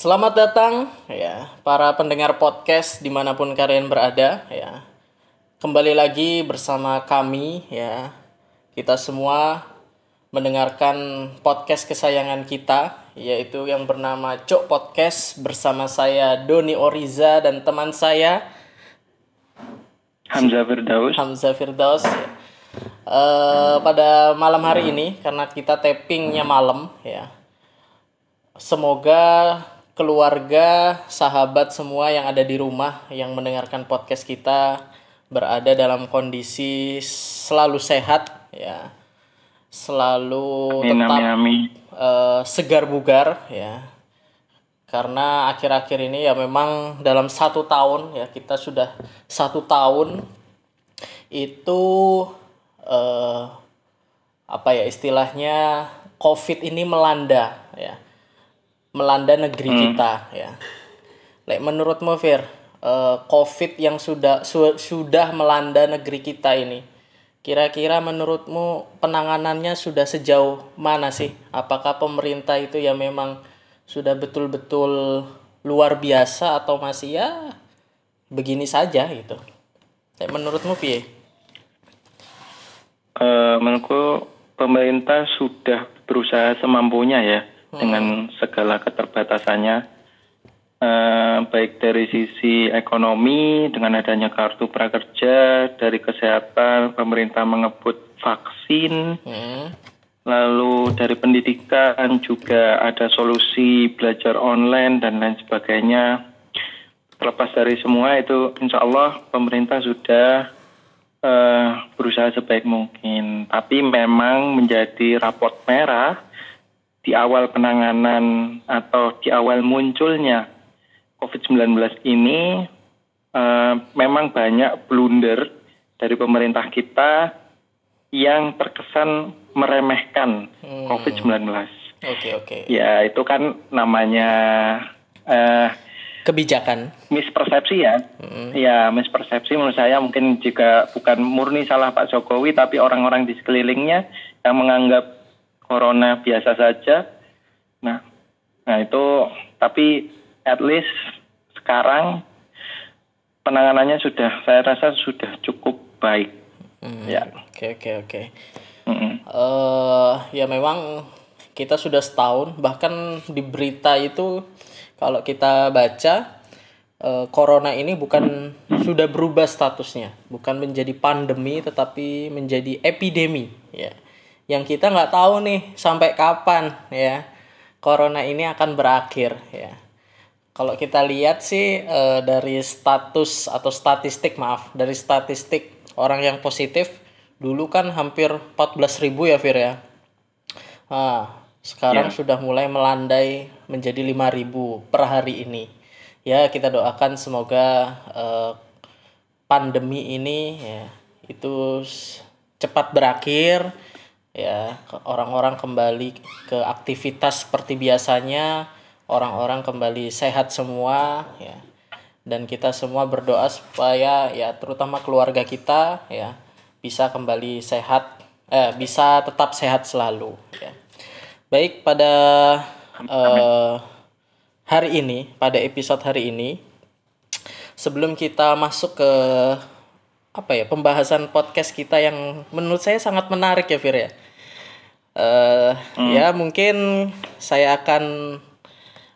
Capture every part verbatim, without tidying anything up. Selamat datang ya para pendengar podcast dimanapun kalian berada ya. Kembali lagi bersama kami ya. Kita semua mendengarkan podcast kesayangan kita, yaitu yang bernama Cok Podcast bersama saya Doni Oriza dan teman saya Hamzah Firdaus. Hamzah Firdaus. Ya. Uh, pada malam hari ini karena kita tapingnya malam ya. Semoga keluarga, sahabat semua yang ada di rumah yang mendengarkan podcast kita berada dalam kondisi selalu sehat ya, selalu amin, tetap amin, amin. Uh, segar bugar ya, karena akhir-akhir ini ya memang dalam satu tahun ya kita sudah satu tahun itu uh, apa ya istilahnya COVID ini melanda ya, melanda negeri hmm. kita ya. Like menurutmu Fir, uh, COVID yang sudah su- sudah melanda negeri kita ini, kira-kira menurutmu penanganannya sudah sejauh mana sih? Apakah pemerintah itu ya memang sudah betul-betul luar biasa atau masih ya begini saja gitu? Like menurutmu Fir? Uh, menurutku pemerintah sudah berusaha semampunya ya. Dengan segala keterbatasannya, eh, baik dari sisi ekonomi, dengan adanya kartu prakerja, dari kesehatan, pemerintah mengebut vaksin, hmm. lalu dari pendidikan juga ada solusi belajar online dan lain sebagainya. Terlepas dari semua itu, insya Allah pemerintah sudah eh, berusaha sebaik mungkin. Tapi memang menjadi rapot merah di awal penanganan atau di awal munculnya covid sembilan belas ini uh, memang banyak blunder dari pemerintah kita yang terkesan meremehkan hmm. covid sembilan belas. Oke, oke. Ya, itu kan namanya uh, kebijakan. Mispersepsi ya. Hmm. Ya, mispersepsi menurut saya mungkin juga bukan murni salah Pak Jokowi, tapi orang-orang di sekelilingnya yang menganggap Corona biasa saja. Nah, nah itu tapi at least sekarang penanganannya sudah saya rasa sudah cukup baik. Hmm, ya. Oke oke oke. Ya memang kita sudah setahun, bahkan di berita itu kalau kita baca uh, Corona ini bukan sudah berubah statusnya, bukan menjadi pandemi tetapi menjadi epidemi. Ya. Yang kita nggak tahu nih sampai kapan ya Corona ini akan berakhir ya. Kalau kita lihat sih e, dari status atau statistik maaf dari statistik orang yang positif dulu kan hampir empat belas ribu ya Fir ya. Nah, sekarang yeah. sudah mulai melandai menjadi lima ribu per hari ini. Ya kita doakan semoga e, pandemi ini ya, itu cepat berakhir. Ya, orang-orang kembali ke aktivitas seperti biasanya, orang-orang kembali sehat semua ya. Dan kita semua berdoa supaya ya terutama keluarga kita ya bisa kembali sehat, eh bisa tetap sehat selalu ya. Baik, pada uh, hari ini, pada episode hari ini sebelum kita masuk ke apa ya pembahasan podcast kita yang menurut saya sangat menarik ya Fir ya. Uh, hmm. Ya mungkin saya akan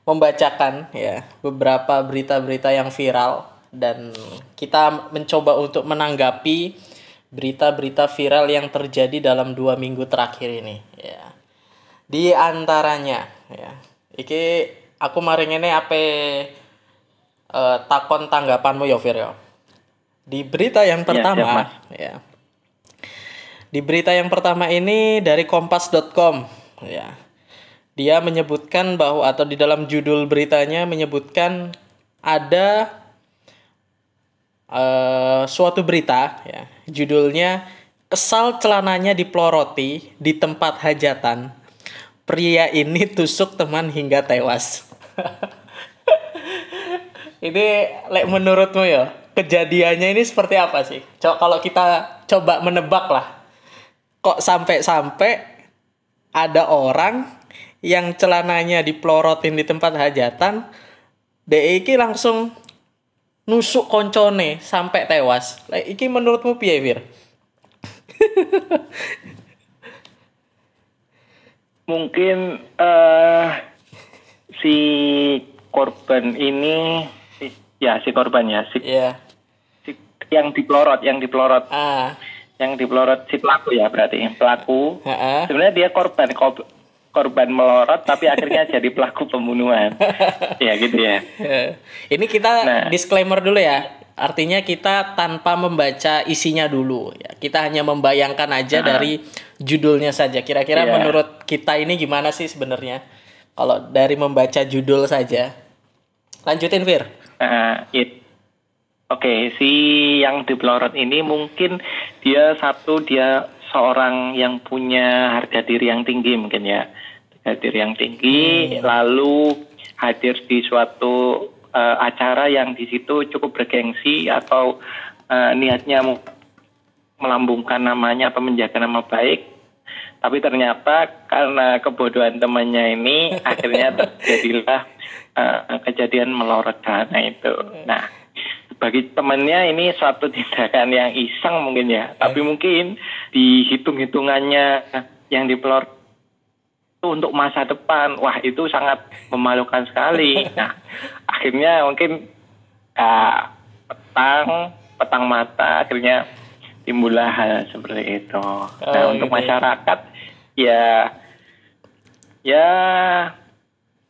membacakan ya beberapa berita-berita yang viral dan kita mencoba untuk menanggapi berita-berita viral yang terjadi dalam dua minggu terakhir ini ya. Di antaranya ya iki aku maring ini ape uh, takon tanggapanmu ya Fir ya. Di berita yang pertama ya, ya. Di berita yang pertama ini dari kompas dot com ya. Dia menyebutkan bahwa atau di dalam judul beritanya menyebutkan ada uh, suatu berita ya. Judulnya kesal celananya dipeloroti di tempat hajatan. Pria ini tusuk teman hingga tewas. Ini like menurutmu ya? Kejadiannya ini seperti apa sih? Co- kalau kita coba menebak lah. Kok sampai-sampai ada orang yang celananya diplorotin di tempat hajatan, D E iki langsung nusuk koncone sampai tewas. Lah iki menurutmu piye, Fir? Mungkin uh, si korban ini si, ya si korban ya si, yeah. si yang dipelorot yang dipelorot ah. yang dipelorot si pelaku ya berarti pelaku uh-uh. sebenarnya dia korban korban korban melorot tapi akhirnya jadi pelaku pembunuhan. Ya gitu ya. Ini kita nah. disclaimer dulu ya. Artinya kita tanpa membaca isinya dulu. Kita hanya membayangkan aja nah. dari judulnya saja. Kira-kira yeah. menurut kita ini gimana sih sebenarnya? Kalau dari membaca judul saja. Lanjutin Fir. Nah, it. Oke, si yang dipelorot ini mungkin dia satu dia seorang yang punya harga diri yang tinggi mungkin ya. Hadir yang tinggi, hmm. lalu hadir di suatu uh, acara yang di situ cukup bergengsi atau uh, niatnya melambungkan namanya atau menjaga nama baik. Tapi ternyata karena kebodohan temannya ini akhirnya terjadilah uh, kejadian melorot dana itu. Nah, bagi temannya ini suatu tindakan yang iseng mungkin ya. Tapi mungkin di hitung-hitungannya yang dipelor untuk masa depan, wah itu sangat memalukan sekali. Nah, akhirnya mungkin uh, petang, petang mata, akhirnya timbullah hal seperti itu. Nah, oh, untuk gitu. Masyarakat, ya, ya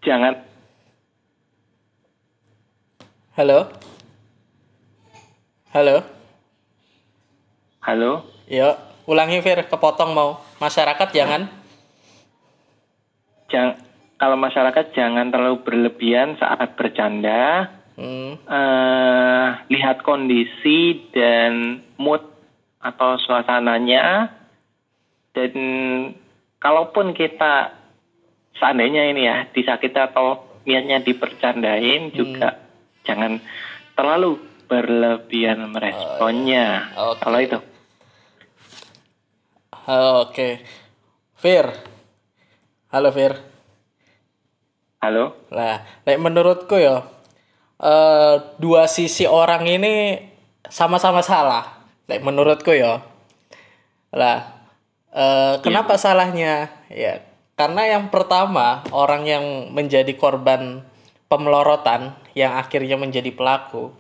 jangan. Halo, halo, halo. Yo, ulangi Fir, kepotong mau. Masyarakat jangan. Hmm. Jangan, kalau masyarakat jangan terlalu berlebihan saat bercanda, hmm. uh, lihat kondisi dan mood atau suasananya, dan kalaupun kita seandainya ini ya disakiti atau niatnya dipercandain hmm. juga jangan terlalu berlebihan meresponnya. Oh, okay. Kalau itu, oh, oke, okay. Fir. Halo Fir. Halo. Nah, menurutku ya uh, dua sisi orang ini sama-sama salah. Menurutku ya. Lah uh, kenapa yeah. salahnya? Ya karena yang pertama orang yang menjadi korban pemelorotan yang akhirnya menjadi pelaku,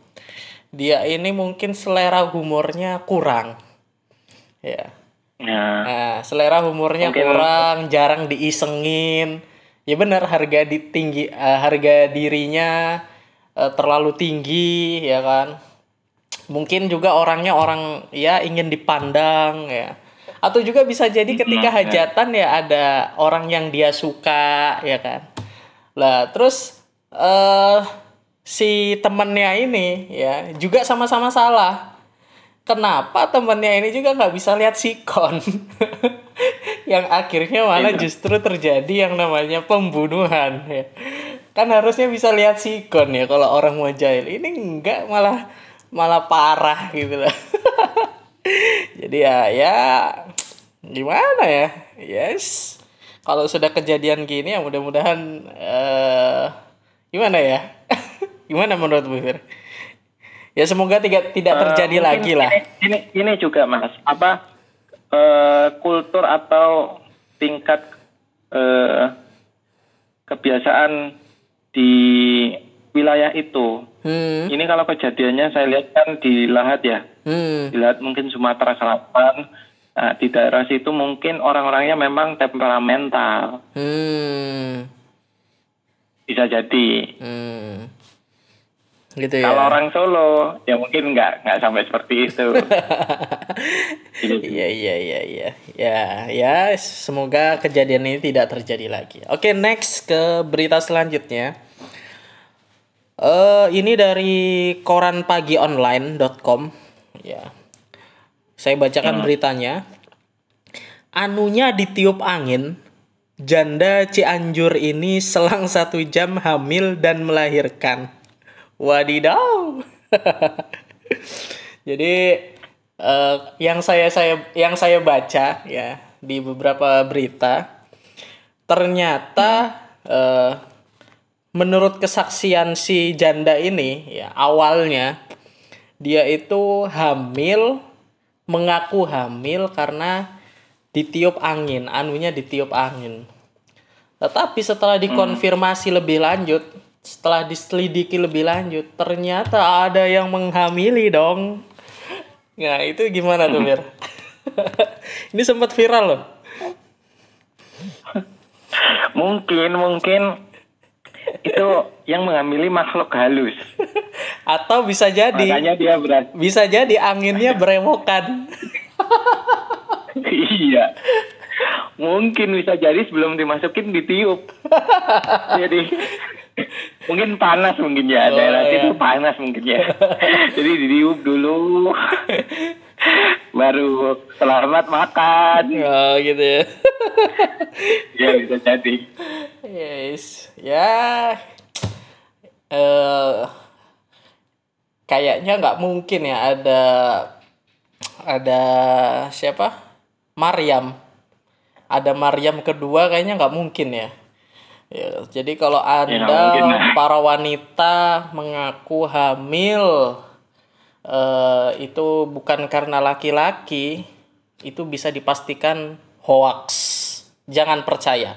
dia ini mungkin selera humornya kurang. Ya. Nah, nah, selera humornya mungkin kurang, jarang diisengin. Ya benar, harga di tinggi, uh, harga dirinya uh, terlalu tinggi, ya kan. Mungkin juga orangnya orang ya ingin dipandang, ya. Atau juga bisa jadi ketika hajatan ya ada orang yang dia suka, ya kan. Lah, terus uh, si temennya ini ya juga sama-sama salah. Kenapa temennya ini juga nggak bisa lihat sikon, yang akhirnya malah justru terjadi yang namanya pembunuhan. Ya. Kan harusnya bisa lihat sikon ya kalau orang mau jahil. Ini nggak, malah malah parah gitu lah. Jadi ya, ya gimana ya? Yes, kalau sudah kejadian gini ya mudah-mudahan uh, gimana ya? Gimana menurut Bu Fir? Ya semoga tidak tidak terjadi uh, lagi lah. Ini ini juga Mas, apa uh, kultur atau tingkat uh, kebiasaan di wilayah itu. Hmm. Ini kalau kejadiannya saya lihat kan di Lahat ya, hmm. di Lahat mungkin Sumatera Selatan. Nah, di daerah situ mungkin orang-orangnya memang temperamental. Hmm. Bisa jadi. Hmm. Gitu ya. Kalau orang Solo ya mungkin nggak nggak sampai seperti itu. Iya iya iya iya ya ya semoga kejadian ini tidak terjadi lagi. Oke, next ke berita selanjutnya. Uh, ini dari koran pagi online dot com ya. Saya bacakan hmm. beritanya. Anunya ditiup angin. Janda Cianjur ini selang satu jam hamil dan melahirkan. Wadidaw. Jadi uh, yang saya saya yang saya baca ya di beberapa berita ternyata eh, menurut kesaksian si janda ini, ya, awalnya dia itu hamil, mengaku hamil karena ditiup angin, anunya ditiup angin. Tetapi setelah dikonfirmasi hmm. lebih lanjut, setelah diselidiki lebih lanjut, ternyata ada yang menghamili dong. Nah, itu gimana tuh, Mir? Ini sempat viral loh. Mungkin, mungkin itu yang menghamili makhluk halus. Atau bisa jadi. Makanya dia berat. Bisa jadi anginnya berewokan. Iya. Mungkin bisa jadi sebelum dimasukin ditiup. Jadi mungkin panas mungkin ya, oh, daerah iya. itu panas mungkin ya. Jadi ditiup dulu, baru selamat makan. Oh gitu ya. Ya bisa jadi. Yes, ya. Uh, kayaknya nggak mungkin ya ada ada siapa? Maryam. Ada Maryam kedua kayaknya nggak mungkin ya. Ya, jadi kalau Anda ya, para wanita mengaku hamil eh, itu bukan karena laki-laki, itu bisa dipastikan hoaks. Jangan percaya.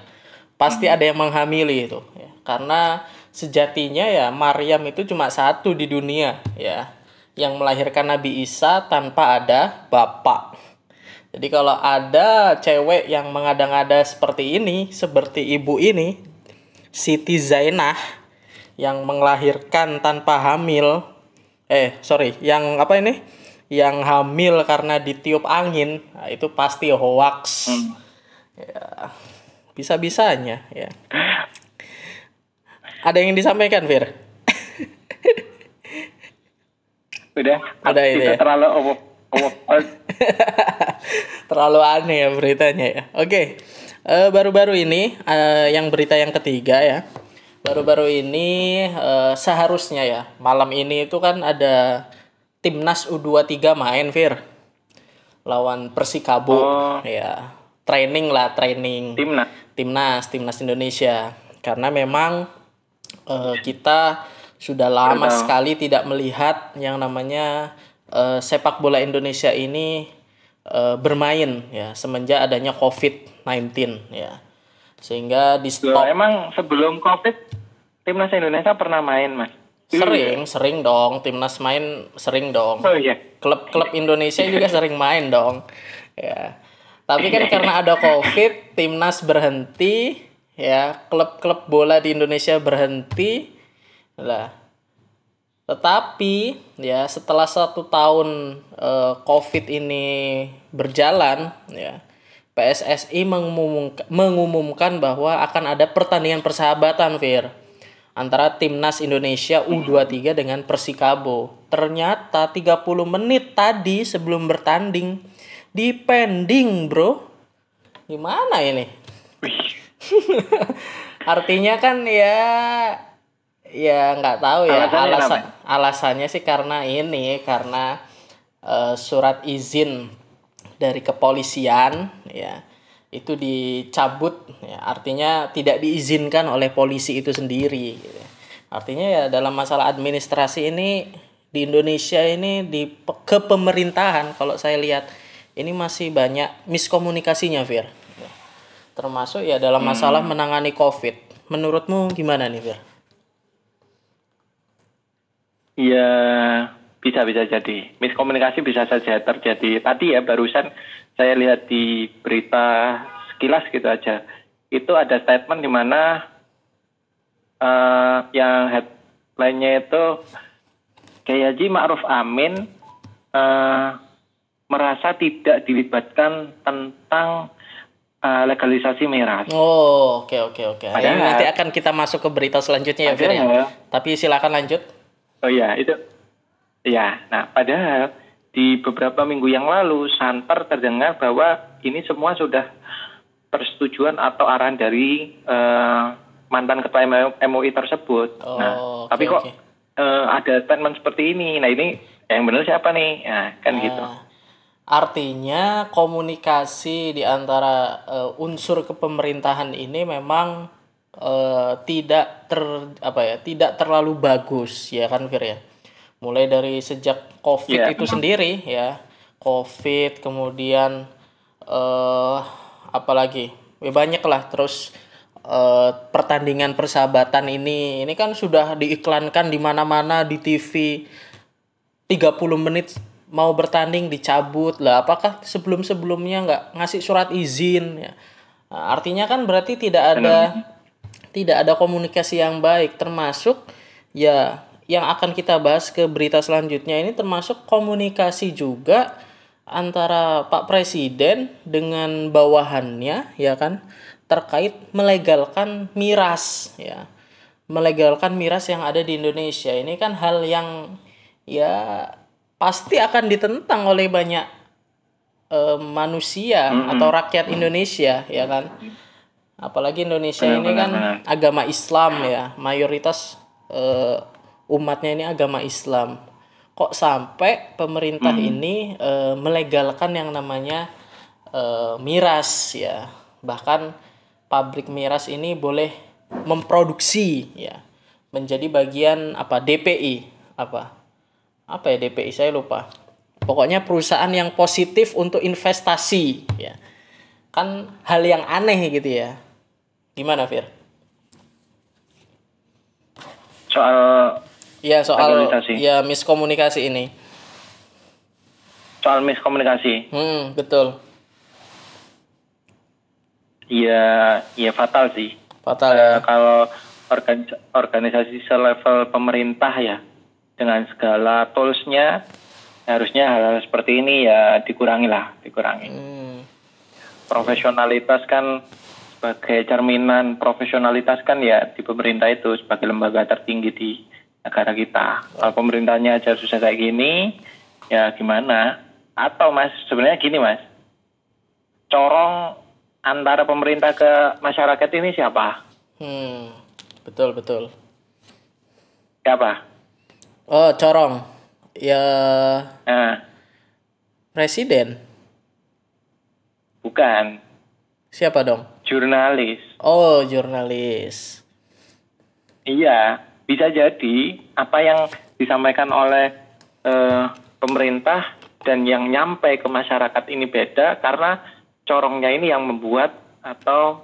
Pasti ada yang menghamili itu. Ya, karena sejatinya ya Maryam itu cuma satu di dunia ya, yang melahirkan Nabi Isa tanpa ada bapak. Jadi kalau ada cewek yang mengada-ngada seperti ini, seperti ibu ini, Siti Zainah yang melahirkan tanpa hamil, eh sorry, yang apa ini, yang hamil karena ditiup angin, nah, itu pasti hoaks, hmm. ya, bisa-bisanya ya. Ada yang disampaikan, Fir? Udah, ada ini ya? Terlalu obok, obok. Terlalu aneh ya beritanya ya. Oke. Okay. Uh, baru-baru ini uh, yang berita yang ketiga ya. Baru-baru ini uh, seharusnya ya malam ini itu kan ada Timnas U dua puluh tiga main, Fir. Lawan Persikabo oh. ya. Training lah, training. Timnas. Timnas, Timnas Indonesia. Karena memang uh, kita sudah lama Hello. sekali tidak melihat yang namanya uh, sepak bola Indonesia ini bermain ya semenjak adanya covid sembilan belas ya, sehingga di stop. Emang sebelum Covid Timnas Indonesia pernah main, Mas? Sering, sering dong. Timnas main sering dong. Oh iya. Klub-klub Indonesia juga sering main dong. Ya. Tapi kan karena ada Covid, Timnas berhenti ya, klub-klub bola di Indonesia berhenti lah. Tetapi ya setelah satu tahun uh, Covid ini berjalan ya, P S S I mengumumkan, mengumumkan bahwa akan ada pertandingan persahabatan, Fir, antara Timnas Indonesia U dua puluh tiga dengan Persikabo. Ternyata tiga puluh menit tadi sebelum bertanding dipending, bro. Gimana ini? Artinya kan ya ya nggak tahu ya, alasannya, alasan, alasannya sih karena ini karena uh, surat izin dari kepolisian ya itu dicabut ya, artinya tidak diizinkan oleh polisi itu sendiri gitu. Artinya ya dalam masalah administrasi ini di Indonesia ini di kepemerintahan kalau saya lihat ini masih banyak miskomunikasinya, Fir, termasuk ya dalam masalah hmm. menangani Covid. Menurutmu gimana nih, Fir? Ya, bisa-bisa jadi. Miskomunikasi bisa saja terjadi. Tadi ya, barusan saya lihat di berita sekilas gitu aja. Itu ada statement di mana uh, yang headline-nya itu Kiai Haji Ma'ruf Amin uh, merasa tidak dilibatkan tentang uh, legalisasi miras. Oh, oke, oke, oke. Nanti akan kita masuk ke berita selanjutnya ya, Fir. Ya. Tapi silakan lanjut. Oh ya, itu ya. Nah, padahal di beberapa minggu yang lalu santer terdengar bahwa ini semua sudah persetujuan atau arahan dari uh, mantan ketua M U I tersebut. Oh, nah, okay, tapi kok okay. uh, ada statement seperti ini? Nah, ini yang benar siapa nih? Nah, kan ah, gitu. Artinya komunikasi di antara uh, unsur kepemerintahan ini memang uh, tidak ter apa ya, tidak terlalu bagus ya kan Fir ya. Mulai dari sejak COVID yeah. itu sendiri ya. COVID kemudian uh, apalagi ya banyak lah, terus uh, pertandingan persahabatan ini ini kan sudah diiklankan di mana-mana, di T V tiga puluh menit mau bertanding dicabut lah, apakah sebelum-sebelumnya nggak ngasih surat izin ya. Nah, artinya kan berarti tidak ada Benar. tidak ada komunikasi yang baik, termasuk ya yang akan kita bahas ke berita selanjutnya ini, termasuk komunikasi juga antara Pak Presiden dengan bawahannya ya kan, terkait melegalkan miras ya. Melegalkan miras yang ada di Indonesia. Ini kan hal yang ya pasti akan ditentang oleh banyak eh, manusia mm-hmm. atau rakyat Indonesia ya kan. Apalagi Indonesia benar, ini benar, kan benar. agama Islam ya, mayoritas eh, umatnya ini agama Islam. Kok sampai pemerintah hmm. ini e, melegalkan yang namanya e, miras ya. Bahkan pabrik miras ini boleh memproduksi ya. Menjadi bagian apa D P I apa? Apa ya D P I saya lupa. Pokoknya perusahaan yang positif untuk investasi ya. Kan hal yang aneh gitu ya. Gimana Fir? Soal ya soal ya miskomunikasi ini soal miskomunikasi hmm, betul ya ya fatal sih fatal uh, ya. Kalau organis- organisasi selevel pemerintah ya dengan segala toolsnya harusnya hal-hal seperti ini ya dikurangi lah dikurangi hmm. Profesionalitas kan sebagai cerminan, profesionalitas kan ya di pemerintah itu sebagai lembaga tertinggi di negara kita. Kalau pemerintahnya aja susah kayak gini, ya gimana? Atau mas, sebenarnya gini mas, corong antara pemerintah ke masyarakat ini siapa? Hmm, betul betul. Siapa? Oh, corong, ya. Nah. Presiden? Bukan. Siapa dong? Jurnalis. Oh, jurnalis. Iya, bisa jadi apa yang disampaikan oleh uh, pemerintah dan yang nyampe ke masyarakat ini beda karena corongnya ini yang membuat atau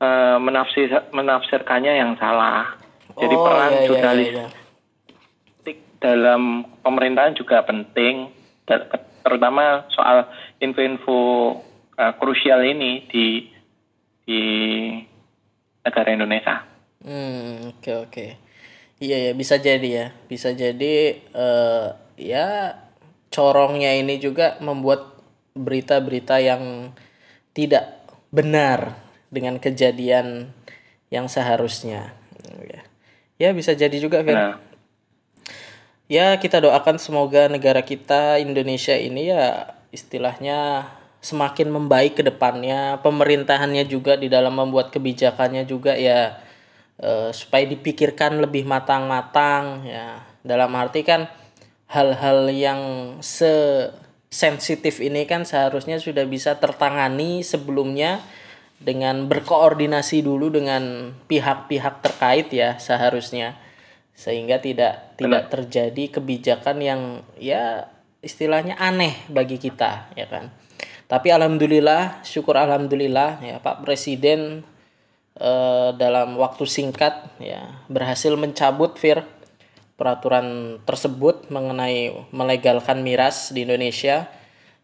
uh, menafsir menafsirkannya yang salah. Jadi oh, peran iya, jurnalistik iya, iya. dalam pemerintahan juga penting, terutama soal info-info uh, krusial ini di di negara Indonesia. Hmm, oke okay, oke. Okay. Iya ya, bisa jadi ya. Bisa jadi uh, ya corongnya ini juga membuat berita-berita yang tidak benar dengan kejadian yang seharusnya. Ya, bisa jadi juga Fir. Nah. Ya, kita doakan semoga negara kita Indonesia ini ya istilahnya semakin membaik ke depannya, pemerintahannya juga di dalam membuat kebijakannya juga ya e, supaya dipikirkan lebih matang-matang ya, dalam arti kan hal-hal yang sesensitif ini kan seharusnya sudah bisa tertangani sebelumnya dengan berkoordinasi dulu dengan pihak-pihak terkait ya seharusnya, sehingga tidak tidak terjadi kebijakan yang ya istilahnya aneh bagi kita ya kan. Tapi alhamdulillah, syukur alhamdulillah ya Pak Presiden eh, dalam waktu singkat ya berhasil mencabut Fir peraturan tersebut mengenai melegalkan miras di Indonesia.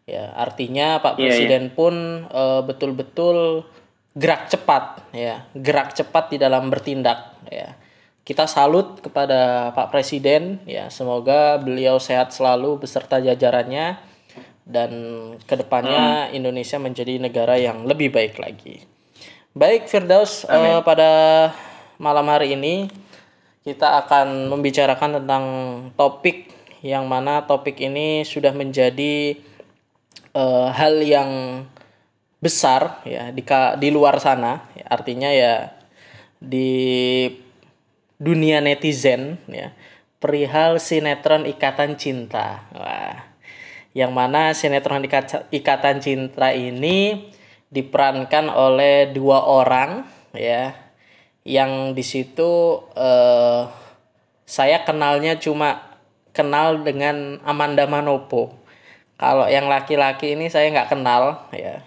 Ya, artinya Pak yeah, Presiden yeah. pun eh, betul-betul gerak cepat ya, gerak cepat di dalam bertindak ya. Kita salut kepada Pak Presiden ya, semoga beliau sehat selalu beserta jajarannya. Dan kedepannya hmm. Indonesia menjadi negara yang lebih baik lagi. Baik Firdaus, uh, pada malam hari ini kita akan membicarakan tentang topik yang mana topik ini sudah menjadi uh, hal yang besar ya di di luar sana. Artinya ya di dunia netizen ya, perihal sinetron Ikatan Cinta. Wah. yang mana sinetron Ikatan Cinta ini diperankan oleh dua orang ya, yang di situ eh, saya kenalnya cuma kenal dengan Amanda Manopo. Kalau yang laki-laki ini saya nggak kenal ya.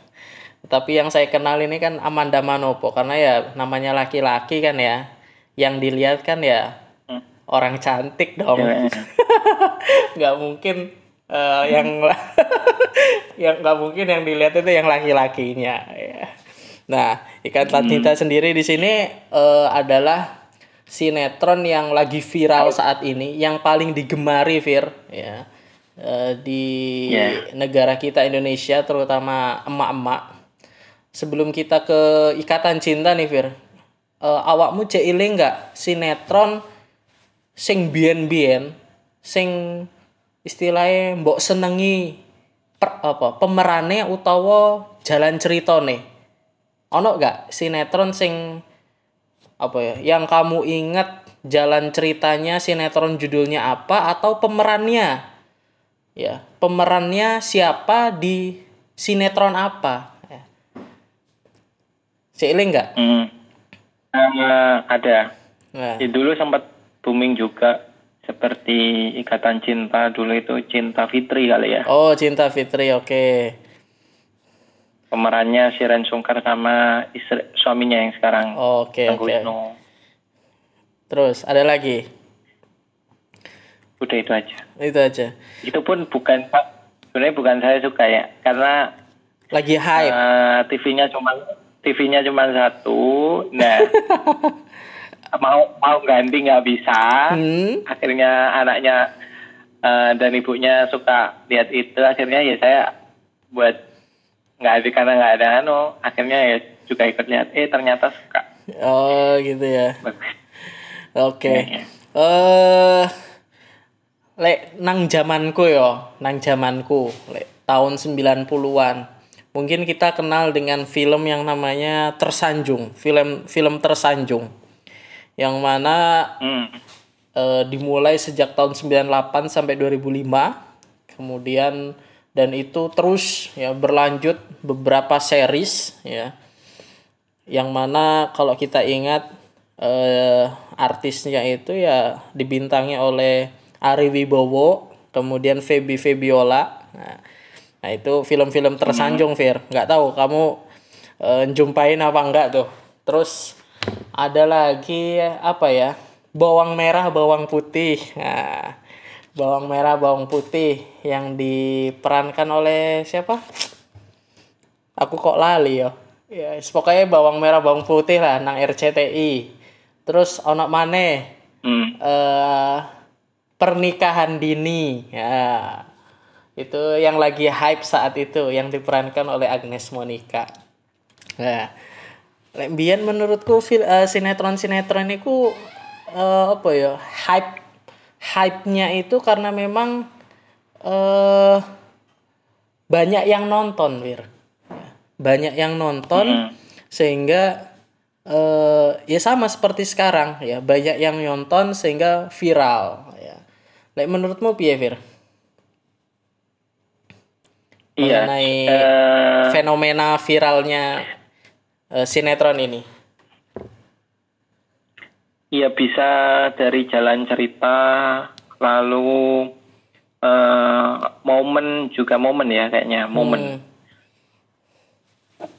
Tapi yang saya kenal ini kan Amanda Manopo, karena ya namanya laki-laki kan ya, yang dilihat kan ya orang cantik dong, yeah. Nggak mungkin uh, yang yang nggak mungkin yang dilihat itu yang laki-lakinya. Ya. Nah, Ikatan Cinta hmm. sendiri di sini uh, adalah sinetron yang lagi viral saat ini, yang paling digemari Fir, ya uh, di yeah. negara kita Indonesia, terutama emak-emak. Sebelum kita ke Ikatan Cinta nih Fir, uh, awakmu cek iling nggak sinetron sing bien-bien, sing istilahnya mbok senengi per, apa pemerane utawa jalan ceritane? Ono nggak sinetron sing apa ya, yang kamu ingat jalan ceritanya, sinetron judulnya apa atau pemerannya? Ya, pemerannya siapa di sinetron apa? Ceiling nggak? Hmm. Uh, ada. Nah. Ya, dulu sempat booming juga seperti Ikatan Cinta, dulu itu Cinta Fitri kali ya. Oh, Cinta Fitri, oke. Okay. Pemerannya si Ren Sungkar sama istri, suaminya yang sekarang. Oke, okay, oke. Okay. Terus ada lagi? Udah itu aja. Itu aja. Itu pun bukan sebenarnya bukan saya suka ya, karena lagi hype. Uh, T V-nya cuma T V-nya cuma satu. Nah, mau mau ganti nggak bisa. Hmm. Akhirnya anaknya uh, dan ibunya suka lihat itu. Akhirnya ya saya buat nggak ada, karena nggak ada ano. Akhirnya ya juga ikut lihat. Eh ternyata suka. Oh gitu ya. Oke. Okay. Ya, ya. Uh, lek nang zamanku yo, nang zamanku, lek tahun sembilan puluhan. Mungkin kita kenal dengan film yang namanya Tersanjung, film film Tersanjung, yang mana mm. e, dimulai sejak tahun sembilan puluh delapan sampai dua ribu lima, kemudian dan itu terus ya berlanjut beberapa series ya, yang mana kalau kita ingat e, artisnya itu ya dibintangi oleh Ari Wibowo, kemudian Febi Febiola. Nah, Nah itu film-film Tersanjung, Fir. Nggak tahu kamu e, jumpain apa enggak tuh. Terus ada lagi apa ya? Bawang Merah Bawang Putih. Nah, Bawang Merah Bawang Putih yang diperankan oleh siapa? Aku kok lali yo. Ya, pokoknya Bawang Merah Bawang Putih lah nang R C T I. Terus ono maneh hmm. e, Pernikahan Dini. Ya. Itu yang lagi hype saat itu, yang diperankan oleh Agnes Monica. Nah, lembian menurutku fil, uh, sinetron-sinetron iku uh, apa ya? Hype hype-nya itu karena memang uh, banyak yang nonton, Wir. Banyak yang nonton mm. sehingga uh, ya sama seperti sekarang ya, banyak yang nonton sehingga viral ya. Lek menurutmu piye, Wir? Mengenai iya, uh, fenomena viralnya uh, sinetron ini. Iya, bisa dari jalan cerita, lalu uh, momen juga momen ya kayaknya momen. Hmm.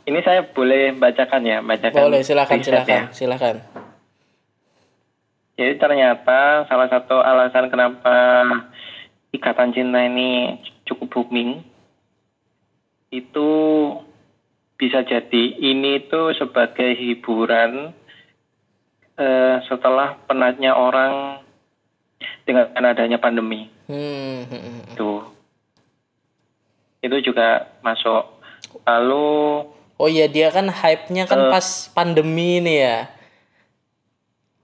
Ini saya boleh bacakan ya, bacakan. Boleh, silakan, silakan, ya. silakan. Jadi ternyata salah satu alasan kenapa Ikatan Cinta ini cukup booming, itu bisa jadi ini tuh sebagai hiburan eh, setelah penatnya orang dengan adanya pandemi. Hmm. Itu itu juga masuk. Lalu oh iya, dia kan hype-nya kan uh, pas pandemi ini ya.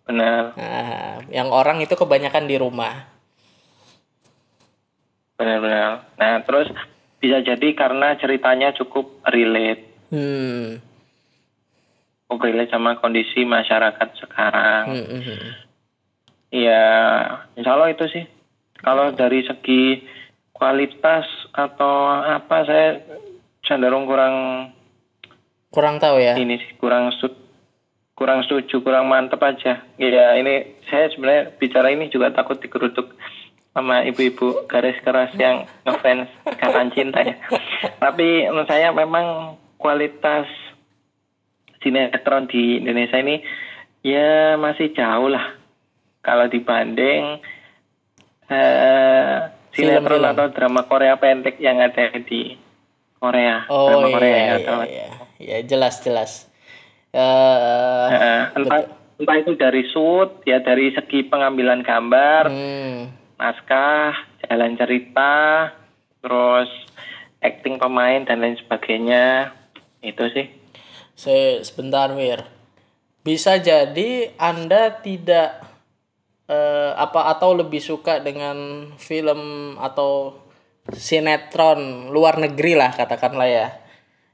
Benar. Nah, yang orang itu kebanyakan di rumah. Benar-benar. Nah, terus bisa jadi karena ceritanya cukup relate. Hmm. Cukup relate sama kondisi masyarakat sekarang. Hmm. Ya, insya Allah itu sih. Kalau hmm. dari segi kualitas atau apa saya cenderung kurang kurang tahu ya. Ini sih kurang su- kurang setuju, kurang mantep aja. Ya ini saya sebenarnya bicara ini juga takut dikerutuk sama ibu-ibu garis keras yang ngefans Ikatan Cinta ya. Tapi menurut saya memang kualitas sinetron di Indonesia ini ya masih jauh lah kalau dibanding uh, sinetron film. Atau drama Korea pendek yang ada di Korea. Oh, drama Korea iya, atau iya, iya. Ya jelas jelas. Uh, nah, entah, entah itu dari shoot ya, dari segi pengambilan gambar, hmm. naskah, jalan cerita, terus acting pemain dan lain sebagainya. Itu sih. Se- sebentar Wir, bisa jadi Anda tidak uh, apa atau lebih suka dengan film atau sinetron luar negeri lah katakanlah ya.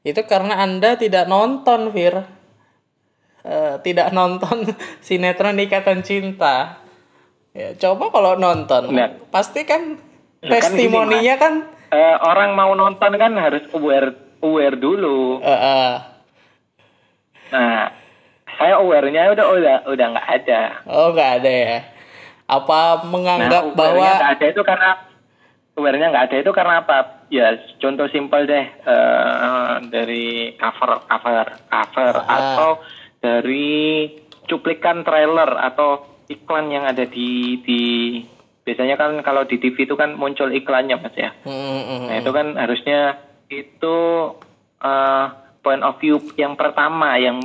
Itu karena Anda tidak nonton Wir. Uh, tidak nonton sinetron Ikatan Cinta. Ya, coba kalau nonton, nah, pasti kan nah, testimoninya kan, gini, kan uh, orang mau nonton kan harus aware aware dulu. Uh, uh. Nah, saya awarenya udah udah udah nggak ada. Oh nggak ada ya? Apa menganggap nah, bahwa nggak ada itu karena awarenya nggak ada itu karena apa? Ya contoh simpel deh uh, dari cover cover cover uh. atau dari cuplikan trailer atau iklan yang ada di di biasanya kan kalau di T V itu kan muncul iklannya Mas ya. Mm-hmm. Nah itu kan harusnya itu uh, point of view yang pertama yang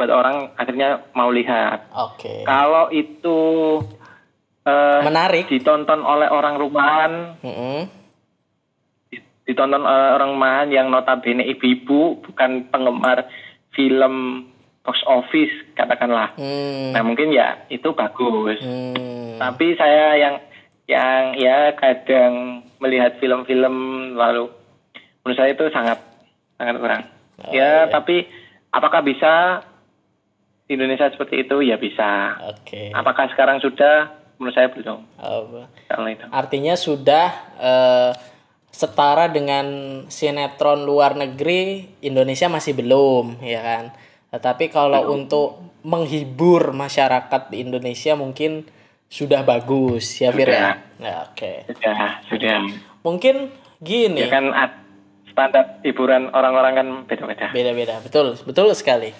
buat orang akhirnya mau lihat. Oke. Okay. Kalau itu uh, menarik ditonton oleh orang rumahan. Mm-hmm. Ditonton oleh orang rumahan yang notabene ibu-ibu bukan penggemar film box office katakanlah, hmm. nah mungkin ya itu bagus. Hmm. Tapi saya yang yang ya kadang melihat film-film lalu menurut saya itu sangat sangat kurang. Oh, ya iya. Tapi apakah bisa Indonesia seperti itu? Ya bisa. Okay. Apakah sekarang sudah? Menurut saya belum. Oh, itu. Artinya sudah uh, setara dengan sinetron luar negeri Indonesia masih belum, ya kan? Tetapi kalau untuk menghibur masyarakat di Indonesia mungkin sudah bagus ya Fir ya. Ya oke. Okay. Sudah, sudah. Mungkin gini. Ya kan standar hiburan orang-orang kan beda-beda. Beda-beda, betul, betul sekali.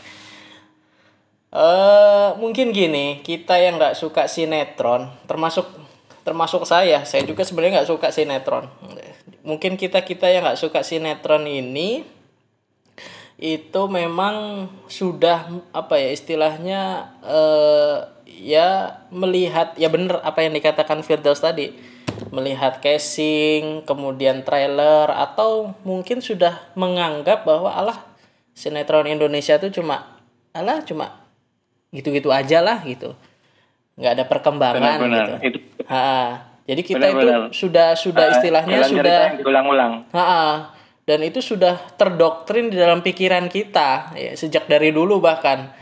Uh, mungkin gini, kita yang nggak suka sinetron, termasuk termasuk saya, saya juga sebenarnya nggak suka sinetron. Mungkin kita kita yang nggak suka sinetron ini itu memang sudah apa ya istilahnya eh, ya melihat ya benar apa yang dikatakan Firdaus tadi, melihat casing kemudian trailer atau mungkin sudah menganggap bahwa alah sinetron Indonesia itu cuma alah cuma gitu-gitu aja lah gitu, nggak ada perkembangan benar, benar. Gitu ha, jadi kita benar, itu benar. sudah sudah istilahnya uh, sudah ulang-ulang dan itu sudah terdoktrin di dalam pikiran kita ya, sejak dari dulu bahkan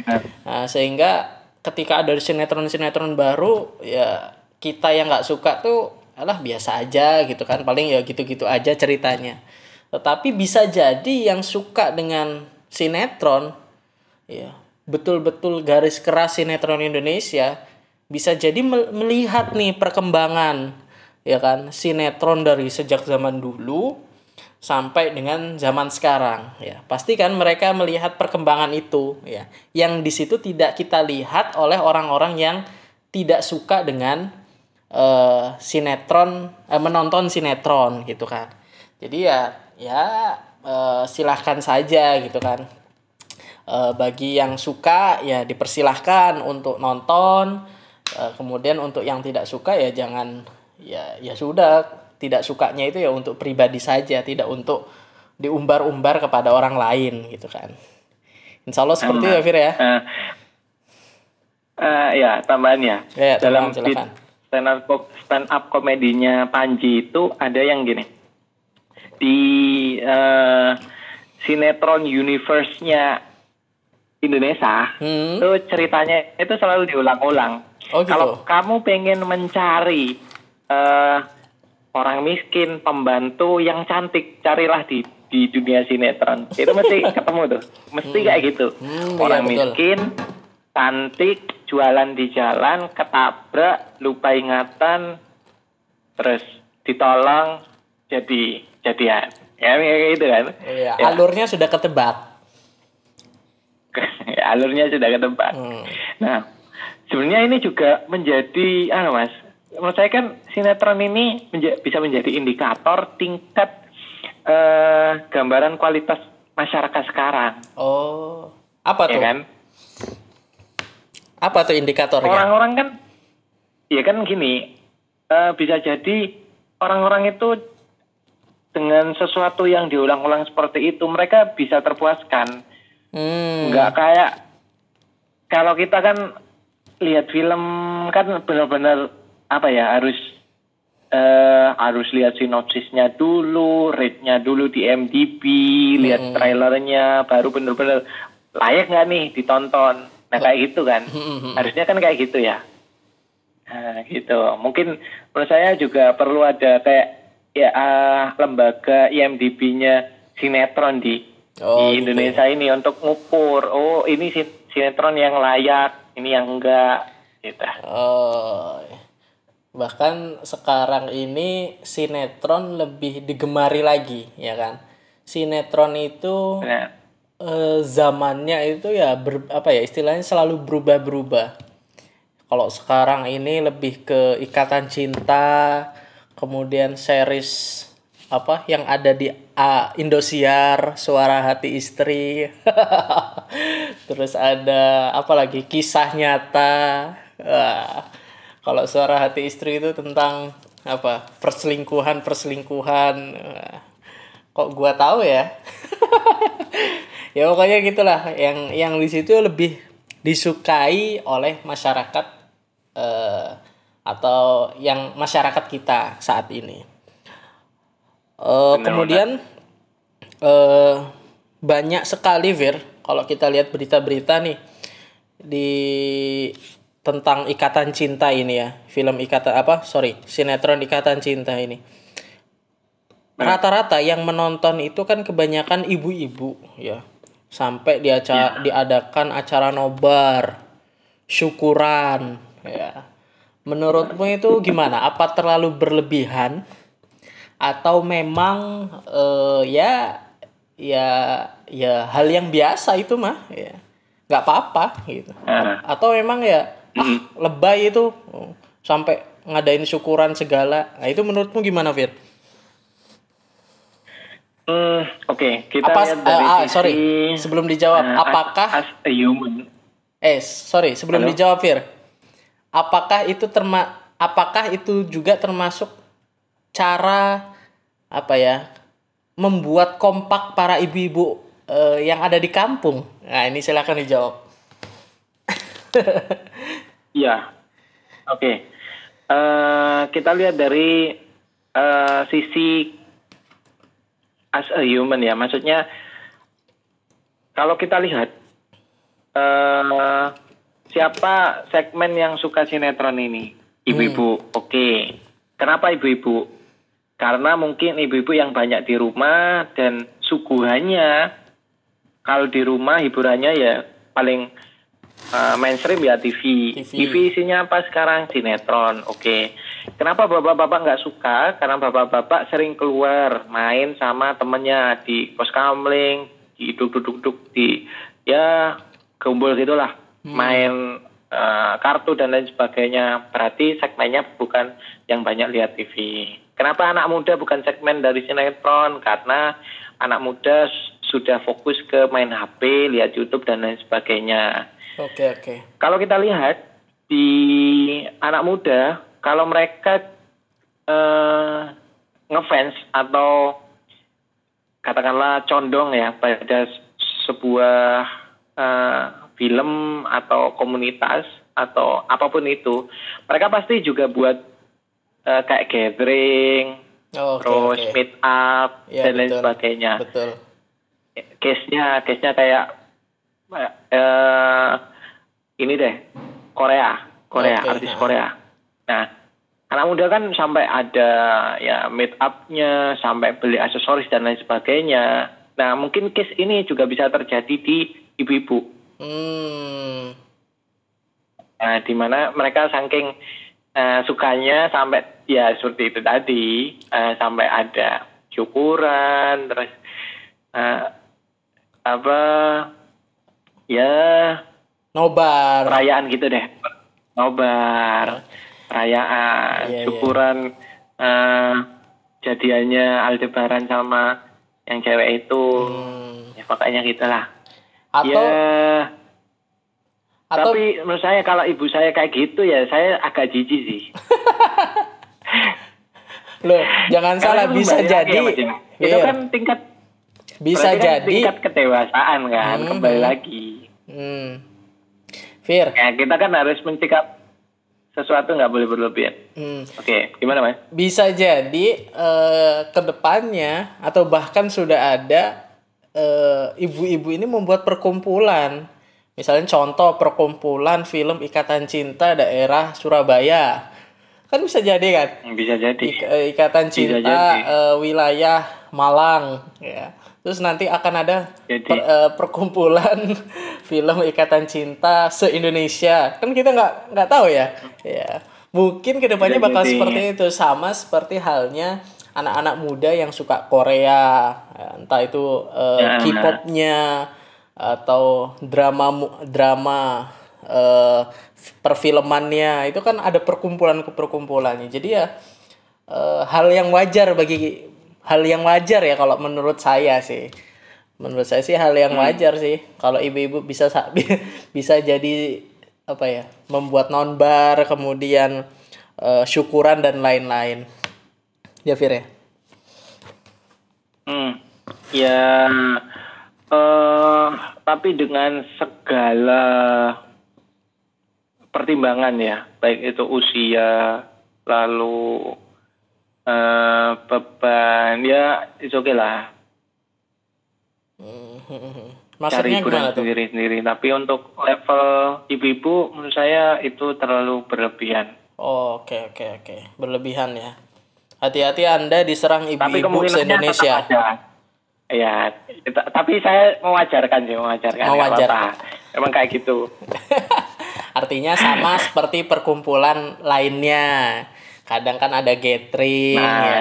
nah, sehingga ketika ada sinetron-sinetron baru ya kita yang nggak suka tuh alah biasa aja gitu kan paling ya gitu-gitu aja ceritanya. Tetapi bisa jadi yang suka dengan sinetron ya betul-betul garis keras sinetron Indonesia bisa jadi melihat nih perkembangan ya kan sinetron dari sejak zaman dulu sampai dengan zaman sekarang ya pasti kan mereka melihat perkembangan itu ya yang di situ tidak kita lihat oleh orang-orang yang tidak suka dengan uh, sinetron uh, menonton sinetron gitu kan. Jadi ya ya uh, silahkan saja gitu kan uh, bagi yang suka ya dipersilahkan untuk nonton uh, kemudian untuk yang tidak suka ya jangan ya ya sudah. Tidak sukanya itu ya untuk pribadi saja, tidak untuk diumbar-umbar kepada orang lain gitu kan. Insya Allah seperti itu um, ya Fir ya. Uh, uh, ya tambahannya ya, dalam tambahan, stand up stand up komedinya Panji itu ada yang gini di uh, sinetron universe-nya Indonesia hmm. itu ceritanya itu selalu diulang-ulang. Oh, gitu. Kalau kamu pengen mencari uh, orang miskin, pembantu yang cantik, carilah di di dunia sinetron. Itu mesti ketemu tuh, mesti hmm. kayak gitu. Hmm, orang iya, miskin, cantik, jualan di jalan, ketabrak, lupa ingatan, terus ditolong, jadi jadian. Ya kayak gitu kan. Iya, ya. Alurnya sudah ketebak. Alurnya sudah ketebak. Hmm. Nah, sebenarnya ini juga menjadi ah Mas, menurut saya kan sinetron ini menja- bisa menjadi indikator tingkat Uh, gambaran kualitas masyarakat sekarang. Oh, apa tuh? Ya kan? Apa tuh indikatornya? Orang-orang kan, ya kan gini, uh, bisa jadi orang-orang itu dengan sesuatu yang diulang-ulang seperti itu, mereka bisa terpuaskan. Hmm. Nggak kayak kalau kita kan lihat film kan benar-benar apa ya, harus Uh, harus lihat sinopsisnya dulu, rate-nya dulu di IMDb, hmm. lihat trailernya, baru bener-bener layak nggak nih ditonton. Nah kayak gitu kan, hmm. harusnya kan kayak gitu ya. Nah, gitu. Mungkin menurut saya juga perlu ada kayak ya uh, lembaga IMDb-nya sinetron di, oh, di Indonesia gitu. Ini untuk ngukur, oh ini sinetron yang layak, ini yang enggak, gitu. Oh. Bahkan sekarang ini sinetron lebih digemari lagi, ya kan? Sinetron itu eh, zamannya itu ya ber, apa ya istilahnya selalu berubah-berubah. Kalau sekarang ini lebih ke Ikatan Cinta, kemudian series apa yang ada di uh, Indosiar, Suara Hati Istri. Terus ada apa lagi? Kisah Nyata. Wah. Kalau Suara Hati Istri itu tentang apa? Perselingkuhan, perselingkuhan. Kok gua tahu ya? Ya pokoknya gitulah. Yang yang di situ lebih disukai oleh masyarakat eh, atau yang masyarakat kita saat ini. Eh, kemudian eh, banyak sekali Vir. Kalau kita lihat berita-berita nih di tentang Ikatan Cinta ini ya, film Ikatan apa? Sorry, sinetron Ikatan Cinta ini. Rata-rata yang menonton itu kan kebanyakan ibu-ibu, ya. Sampai diaca- ya. diadakan acara nobar, syukuran, ya. Menurutmu itu gimana? Apa terlalu berlebihan? Atau memang uh, ya, ya, ya hal yang biasa itu mah, ya. Nggak apa-apa gitu. Uh. Atau memang ya. Ah, lebay itu sampai ngadain syukuran segala. Nah itu menurutmu gimana, Fir? Hmm, Oke, okay. kita Apa, lihat dari uh, sisi, sorry, sebelum dijawab, uh, apakah as a human. Eh, sorry, sebelum Halo? dijawab, Fir, apakah itu terma, apakah itu juga termasuk cara apa ya membuat kompak para ibu-ibu uh, yang ada di kampung? Nah ini silakan dijawab. Ya, oke. Okay. Uh, kita lihat dari uh, sisi as a human ya. Maksudnya kalau kita lihat uh, siapa segmen yang suka sinetron ini? Ibu-ibu. Hmm. Oke. Okay. Kenapa ibu-ibu? Karena mungkin ibu-ibu yang banyak di rumah dan suguhannya kalau di rumah hiburannya ya paling Uh, mainstream ya T V. T V. T V isinya apa sekarang? Sinetron. Oke. Okay. Kenapa bapak-bapak nggak suka? Karena bapak-bapak sering keluar main sama temennya di pos kamling, di duduk-duduk di ya kumpul gitulah, hmm. main uh, kartu dan lain sebagainya. Berarti segmennya bukan yang banyak lihat T V. Kenapa anak muda bukan segmen dari sinetron? Karena anak muda sudah fokus ke main H P, lihat YouTube dan lain sebagainya. Oke okay, oke. Okay. Kalau kita lihat di anak muda, kalau mereka uh, ngefans atau katakanlah condong ya pada sebuah uh, film atau komunitas atau apapun itu, mereka pasti juga buat uh, kayak gathering, oh, okay, terus okay. meet up ya, dan betul, lain sebagainya. Betul. Case-nya, case-nya kayak Uh, ini deh Korea Korea okay, artis nah. Korea. Nah, anak muda kan sampai ada ya meet up-nya, sampai beli aksesoris dan lain sebagainya. Nah, mungkin case ini juga bisa terjadi di ibu-ibu. Hmm. Nah, di mana mereka saking uh, sukanya sampai ya seperti itu tadi, uh, sampai ada syukuran, terus uh, apa ya nobar, perayaan gitu deh, nobar. Perayaan, yeah, syukuran, yeah. Uh, jadiannya Aldebaran sama yang cewek itu, hmm. ya, makanya kita lah. Atau, ya, atau, tapi menurut saya kalau ibu saya kayak gitu ya saya agak jijik sih. Loh, jangan salah, bisa jadi. Ya, yeah. Itu kan tingkat, bisa jadi kan tingkat kedewasaan kan, hmm. kembali lagi. Hmm. Fir. Ya, kita kan harus mencikap sesuatu, nggak boleh berlebihan. Hmm. Oke, okay, gimana mas? Bisa jadi uh, kedepannya atau bahkan sudah ada uh, ibu-ibu ini membuat perkumpulan. Misalnya contoh perkumpulan film Ikatan Cinta daerah Surabaya, kan bisa jadi kan? Bisa jadi. Ik- Ikatan Cinta uh, wilayah Malang, ya. Terus nanti akan ada per, uh, perkumpulan film Ikatan Cinta se-Indonesia. Kan kita nggak nggak tahu ya. Ya. Mungkin kedepannya bakal jadi seperti itu, sama seperti halnya anak-anak muda yang suka Korea, entah itu uh, ya, K-popnya atau drama drama uh, perfilmannya, itu kan ada perkumpulan ke perkumpulannya. Jadi ya uh, hal yang wajar bagi hal yang wajar ya kalau menurut saya sih. Menurut saya sih hal yang hmm. wajar sih kalau ibu-ibu bisa bisa jadi apa ya, membuat nonbar, kemudian uh, syukuran dan lain-lain. Ya Fir ya. Hmm. Ya uh, tapi dengan segala pertimbangan ya, baik itu usia lalu Uh, beban ya, it's okay lah. Maksudnya cari hiburan sendiri-sendiri. Tapi untuk level ibu-ibu menurut saya itu terlalu berlebihan. Oh, oke, oke, oke. Berlebihan ya. Hati-hati Anda diserang ibu-ibu se-Indonesia. Iya, tapi saya mewajarkan sih, mewajarkan. Mewajarkan. Emang kayak gitu. Artinya sama seperti perkumpulan lainnya. Kadang kan ada gathering, nah, ya.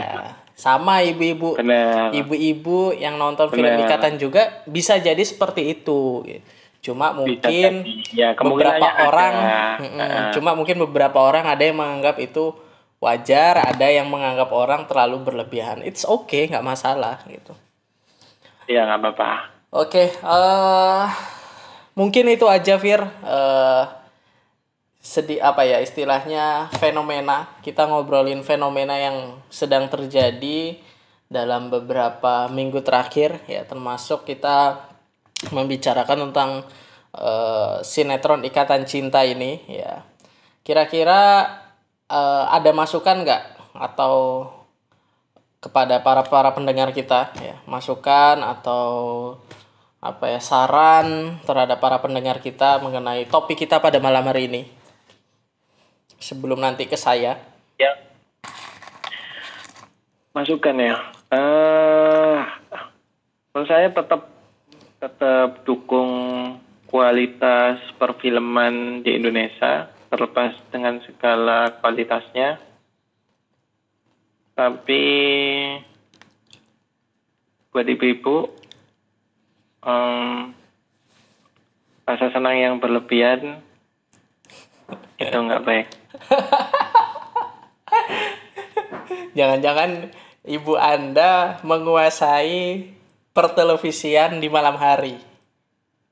Sama ibu-ibu, bener. Ibu-ibu yang nonton bener. Film Ikatan juga bisa jadi seperti itu. Cuma mungkin ya, beberapa orang, uh. cuma mungkin beberapa orang ada yang menganggap itu wajar, ada yang menganggap orang terlalu berlebihan. It's okay, nggak masalah gitu. Iya nggak apa-apa. Oke, okay, uh, mungkin itu aja Fir. Uh, sedih apa ya istilahnya, fenomena, kita ngobrolin fenomena yang sedang terjadi dalam beberapa minggu terakhir ya, termasuk kita membicarakan tentang uh, sinetron Ikatan Cinta ini ya. Kira-kira uh, ada masukan nggak atau kepada para para pendengar kita ya, masukan atau apa ya, saran terhadap para pendengar kita mengenai topik kita pada malam hari ini? Sebelum nanti ke saya ya. Masukan ya, uh, menurut saya tetap tetap dukung kualitas perfilman di Indonesia terlepas dengan segala kualitasnya. Tapi buat ibu-ibu, um, rasa senang yang berlebihan itu nggak baik. Jangan-jangan ibu Anda menguasai pertelevisian di malam hari.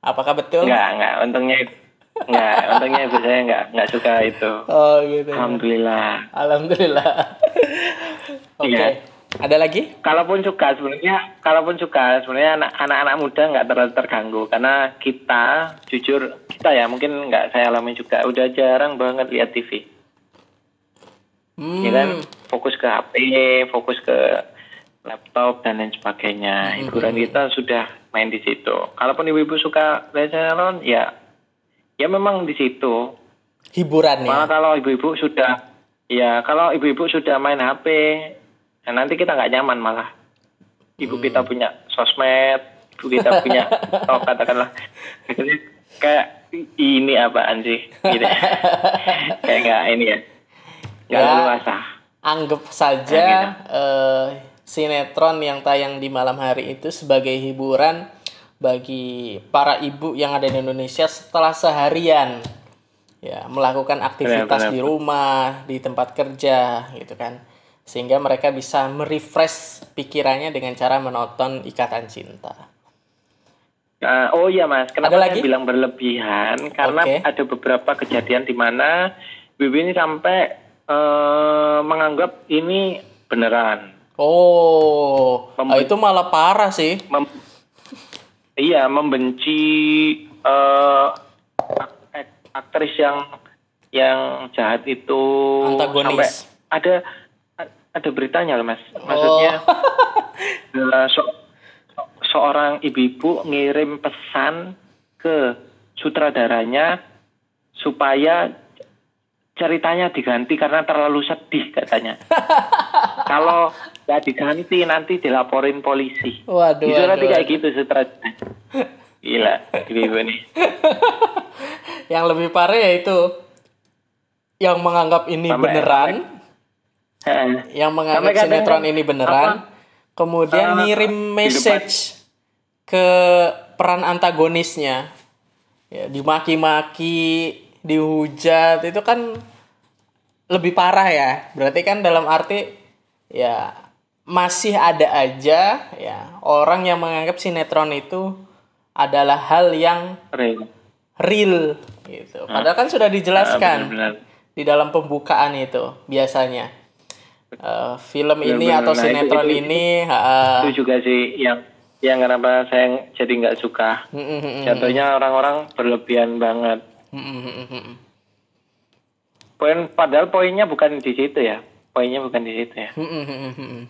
Apakah betul? Enggak, enggak. Untungnya enggak, untungnya ibu saya enggak enggak suka itu. Oh, gitu. Alhamdulillah. Alhamdulillah. Oke. Okay. Ya. Ada lagi? Kalaupun suka sebenarnya, kalaupun suka sebenarnya anak-anak muda nggak terlalu terganggu karena kita jujur kita ya mungkin nggak saya alami juga, udah jarang banget lihat T V. Hmm. Ya kan fokus ke H P, fokus ke laptop dan lain sebagainya. Hiburan hmm. kita sudah main di situ. Kalaupun ibu-ibu suka sinetron, ya ya memang di situ hiburannya. Malah kalau ibu-ibu sudah Iya, kalau ibu-ibu sudah main H P, nah nanti kita nggak nyaman malah. Ibu hmm. kita punya sosmed, ibu kita punya, oh, katakanlah, kayak ini apaan sih? Gitu. Kayak nggak ini ya, nggak ya, luasa. Anggap saja nah, gitu. uh, sinetron yang tayang di malam hari itu sebagai hiburan bagi para ibu yang ada di Indonesia setelah seharian. Ya, melakukan aktivitas benar, benar. Di rumah, di tempat kerja, gitu kan. Sehingga mereka bisa merefresh pikirannya dengan cara menonton Ikatan Cinta. Uh, oh iya mas, kenapa saya bilang berlebihan? Karena okay. ada beberapa kejadian di mana Bibi ini sampai uh, menganggap ini beneran. Oh, Mem- oh itu malah parah sih. Mem- iya, membenci... Uh, aktris yang yang jahat itu antagonis. Sampai ada ada beritanya loh mas, maksudnya oh. so, seorang ibu-ibu ngirim pesan ke sutradaranya supaya ceritanya diganti karena terlalu sedih katanya. Kalau nggak diganti nanti dilaporin polisi. Waduh. Itu nanti kayak gitu sutradaranya. Gila, ibu-ibu nih. Yang lebih parah yaitu yang menganggap ini sampai beneran, sampai, yang menganggap sinetron ini beneran, apa, kemudian uh, ngirim message ke peran antagonisnya, ya, dimaki-maki, dihujat, itu kan lebih parah ya. Berarti kan dalam arti ya masih ada aja ya orang yang menganggap sinetron itu adalah hal yang real, real gitu. Padahal kan sudah dijelaskan nah, benar, benar. di dalam pembukaan itu biasanya uh, film benar, ini benar. atau nah, sinetron itu, ini itu, uh, itu juga sih yang yang kenapa saya jadi nggak suka. Mm-mm, jatuhnya mm-mm. orang-orang berlebihan banget. Mm-mm. Poin padahal poinnya bukan di situ ya, poinnya bukan di situ ya. Mm-mm.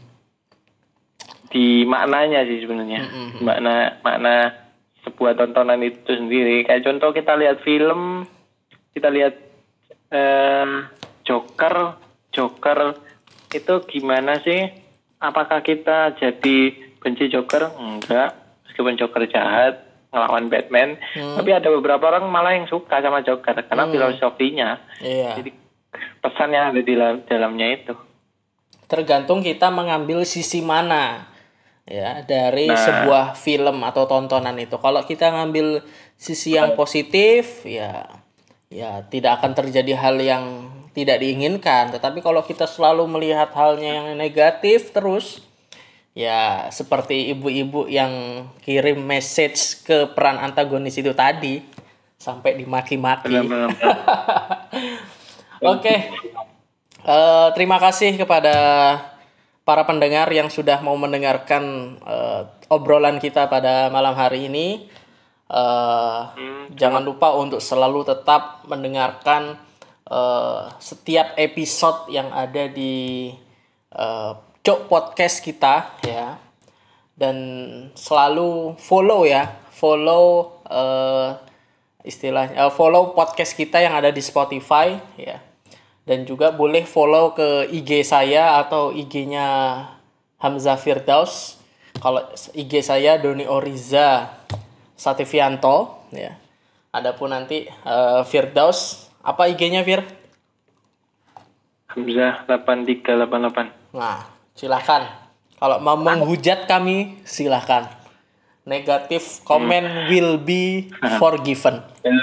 Di maknanya sih sebenarnya makna makna. sebuah tontonan itu sendiri. Kayak contoh kita lihat film, kita lihat eh, Joker, Joker itu gimana sih? Apakah kita jadi benci Joker? Enggak. Meskipun Joker jahat, ngelawan Batman, hmm. tapi ada beberapa orang malah yang suka sama Joker karena hmm. filosofinya. Iya. Jadi pesan yang ada di dalamnya itu. Tergantung kita mengambil sisi mana. Ya, dari nah. sebuah film atau tontonan itu. Kalau kita ngambil sisi yang positif, ya ya tidak akan terjadi hal yang tidak diinginkan. Tetapi kalau kita selalu melihat halnya yang negatif terus, ya seperti ibu-ibu yang kirim message ke peran antagonis itu tadi sampai dimaki-maki. Oke. Uh, terima kasih kepada para pendengar yang sudah mau mendengarkan uh, obrolan kita pada malam hari ini. Uh, hmm. Jangan lupa untuk selalu tetap mendengarkan uh, setiap episode yang ada di uh, Cok Podcast kita ya. Dan selalu follow ya, follow uh, istilahnya uh, follow podcast kita yang ada di Spotify ya. Dan juga boleh follow ke I G saya atau I G-nya Hamzah Firdaus. Kalau I G saya Doni Oriza Sartifanto ya. Adapun nanti uh, Firdaus, apa I G-nya Fir? Hamzah delapan tiga delapan delapan. Nah, silakan. Kalau mau menghujat kami, silakan. Negatif comment hmm. will be forgiven.